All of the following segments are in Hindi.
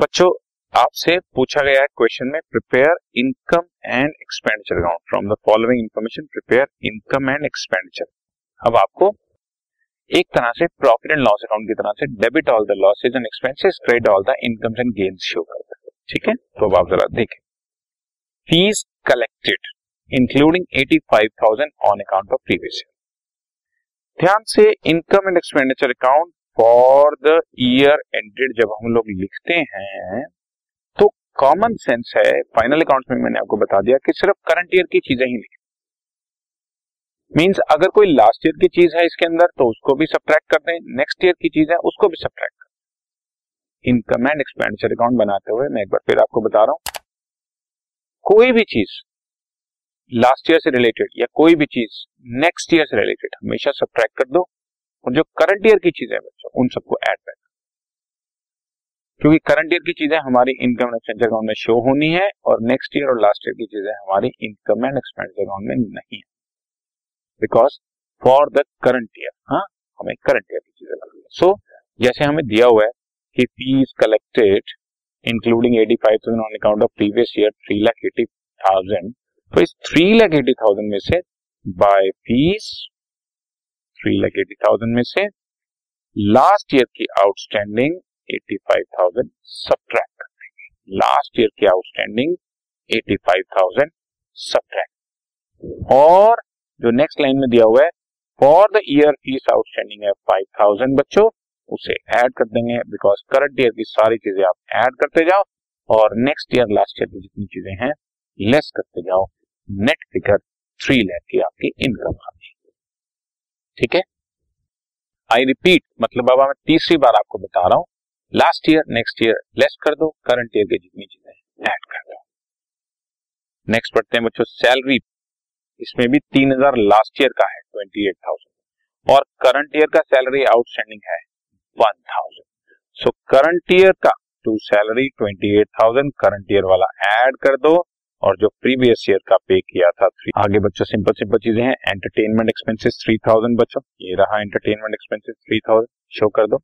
बच्चों आपसे पूछा गया है क्वेश्चन में, prepare income and expenditure account from the following information, prepare income and expenditure. अब आपको एक तरह से प्रॉफिट एंड लॉस अकाउंट की तरह से debit all the losses and expenses, credit all the incomes and gains show करता है, ठीक है। तो अब आप जरा देखें, fees collected including 85,000 on account of previous year. ध्यान से, income and expenditure account for the year ended जब हम लोग लिखते हैं तो कॉमन सेंस है, फाइनल अकाउंट्स में मैंने आपको बता दिया कि सिर्फ करंट ईयर की चीजें ही लिखें। मींस अगर कोई लास्ट ईयर की चीज है इसके अंदर तो उसको भी सब्ट्रैक्ट कर दें, नेक्स्ट ईयर की चीज है उसको भी सब्ट्रैक्ट कर दें। इनकम एंड एक्सपेंडिचर अकाउंट बनाते हुए मैं एक बार फिर आपको बता रहा हूं, कोई भी चीज लास्ट ईयर से रिलेटेड या कोई भी चीज नेक्स्ट ईयर से रिलेटेड हमेशा सब्ट्रैक्ट कर दो, और जो करंट ईयर की चीजें बच्चों उन सबको ऐड बैक, क्योंकि करंट ईयर की चीजें हमारी इनकम एंड एक्सपेंडिचर अकाउंट में शो होनी है और नेक्स्ट ईयर और लास्ट ईयर की चीजें हमारी इनकम एंड एक्सपेंडिचर अकाउंट में नहीं है, because for the current year. हाँ, हमें करंट ईयर की चीजें बनानी है। सो जैसे हमें दिया हुआ है कि fees collected including 85,000 on account of previous year 3,80,000, तो इस 3,80,000 में से बाय फीस 3,80,000 में से लास्ट ईयर की आउटस्टैंडिंग 85,000 सब्ट्रैक्ट कर देंगे। लास्ट ईयर की आउटस्टैंडिंग 85,000 सब्ट्रैक्ट, और जो नेक्स्ट लाइन में दिया हुआ है for the year fees outstanding है 5,000 बच्चों, उसे ऐड कर देंगे, बिकॉज करंट ईयर की सारी चीजें आप ऐड करते जाओ और नेक्स्ट ईयर लास्ट ईयर की जितनी चीजें हैं लेस करते जाओ, नेट फिगर 3,00,000 की आपकी इनकम आती है, ठीक है। आई रिपीट, मतलब अब मैं तीसरी बार आपको बता रहा हूं, last year next year less कर दो, करंट ईयर की जितनी चीजें ऐड कर दो। नेक्स्ट पढ़ते हैं बच्चों, सैलरी, इसमें भी 3,000 लास्ट ईयर का है 28,000 और करंट ईयर का सैलरी आउटस्टैंडिंग है 1,000, सो करंट ईयर का टू सैलरी 28,000 करंट ईयर वाला ऐड कर दो, और जो प्रीवियस ईयर का पे किया था 3,000। आगे बच्चों सिंपल सिंपल चीजें हैं, एंटरटेनमेंट एक्सपेंसेस 3,000 बच्चों, ये रहा एंटरटेनमेंट एक्सपेंसेस 3,000 शो कर दो।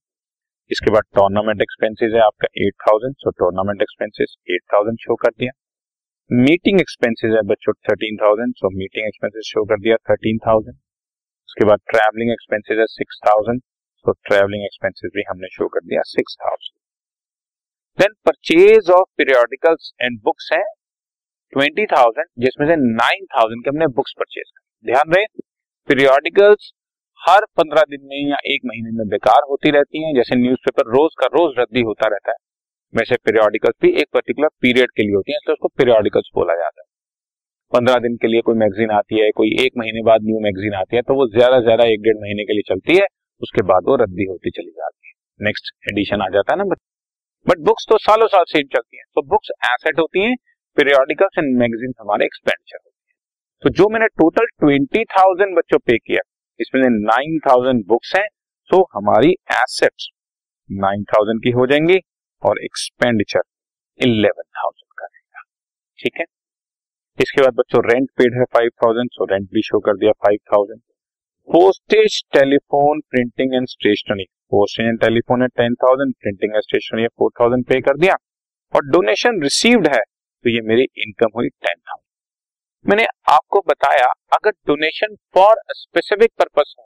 इसके बाद टूर्नामेंट एक्सपेंसेस है आपका 8,000, सो टूर्नामेंट एक्सपेंसेस 8,000 शो कर दिया। मीटिंग एक्सपेंसेस है बच्चों 13,000, सो मीटिंग एक्सपेंसेस शो कर दिया 13,000। उसके बाद ट्रैवलिंग एक्सपेंसेस है 6,000, सो ट्रैवलिंग एक्सपेंसेस भी हमने शो कर दिया 6,000। Then purchase of periodicals and books है 20,000, जिसमें से 9,000 के हमने बुक्स परचेज कर। ध्यान रहे, पीरियोडिकल्स हर 15 दिन में या एक महीने में बेकार होती रहती हैं, जैसे न्यूज़पेपर रोज का रोज रद्दी होता रहता है, वैसे पीरियोडिकल्स भी एक पर्टिकुलर पीरियड के लिए होती हैं, इसलिए उसको पीरियोडिकल्स बोला जाता है। 15 दिन के लिए कोई मैगजीन आती है, कोई एक महीने बाद न्यू मैगजीन आती है, तो वो ज्यादा ज्यादा 1-1.5 महीने के लिए चलती है, उसके बाद वो रद्दी होती चली जाती है, नेक्स्ट एडिशन आ जाता है ना। बट बुक्स तो सालों साल सेम चलती है, तो बुक्स एसेट होती है, पीरियोडिकल्स एंड मैगजीन हमारे एक्सपेंडिचर होते हैं। तो जो मैंने टोटल 20,000 बच्चों पे किया, इसमें 9,000 बुक्स हैं, तो हमारी एसेट्स 9,000 की हो जाएंगी और एक्सपेंडिचर 11,000 का रहेगा, ठीक है। इसके बाद बच्चों रेंट पेड है 5,000, सो रेंट भी शो कर दिया 5,000। Postage, telephone, printing and stationery, postage and telephone है 10,000, प्रिंटिंग एंड स्टेशनरी 4,000 पे कर दिया, और डोनेशन रिसीव्ड है तो ये मेरी इनकम हुई 10,000। मैंने आपको बताया अगर डोनेशन फॉर स्पेसिफिक पर्पस हो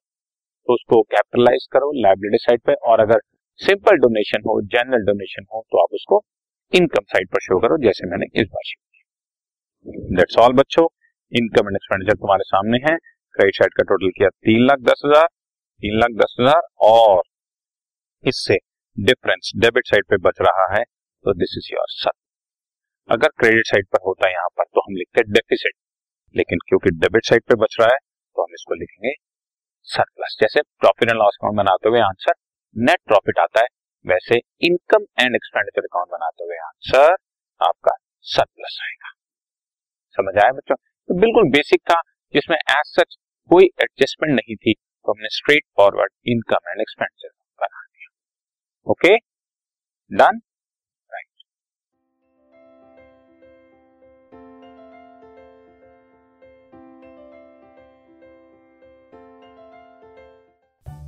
तो उसको कैपिटलाइज करो लायबिलिटी साइड पे, और अगर सिंपल डोनेशन हो, जनरल डोनेशन हो, तो आप उसको इनकम साइड पर शो करो, जैसे मैंने इस बार शो किया। दैट्स ऑल बच्चों, इनकम एंड एक्सपेंडिचर तुम्हारे सामने है। क्रेडिट साइड का टोटल किया 3,10,000, 3,10,000, और इससे डिफरेंस डेबिट साइड पे बच रहा है, तो दिस इज योर सन। अगर क्रेडिट साइड पर होता है यहाँ पर तो हम लिखते हैं डेफिसिट, लेकिन क्योंकि डेबिट साइड पर बच रहा है तो हम इसको लिखेंगे सरप्लस। जैसे प्रॉफिट एंड लॉस अकाउंट बनाते हुए आंसर नेट प्रॉफिट आता है, वैसे इनकम एंड एक्सपेंडिचर अकाउंट बनाते हुए आंसर आपका सरप्लस आएगा। समझ आया बच्चों? तो बिल्कुल बेसिक था, जिसमें एज सच कोई एडजस्टमेंट नहीं थी, तो हमने straightforward income and expenditure बना दिया। Okay, done.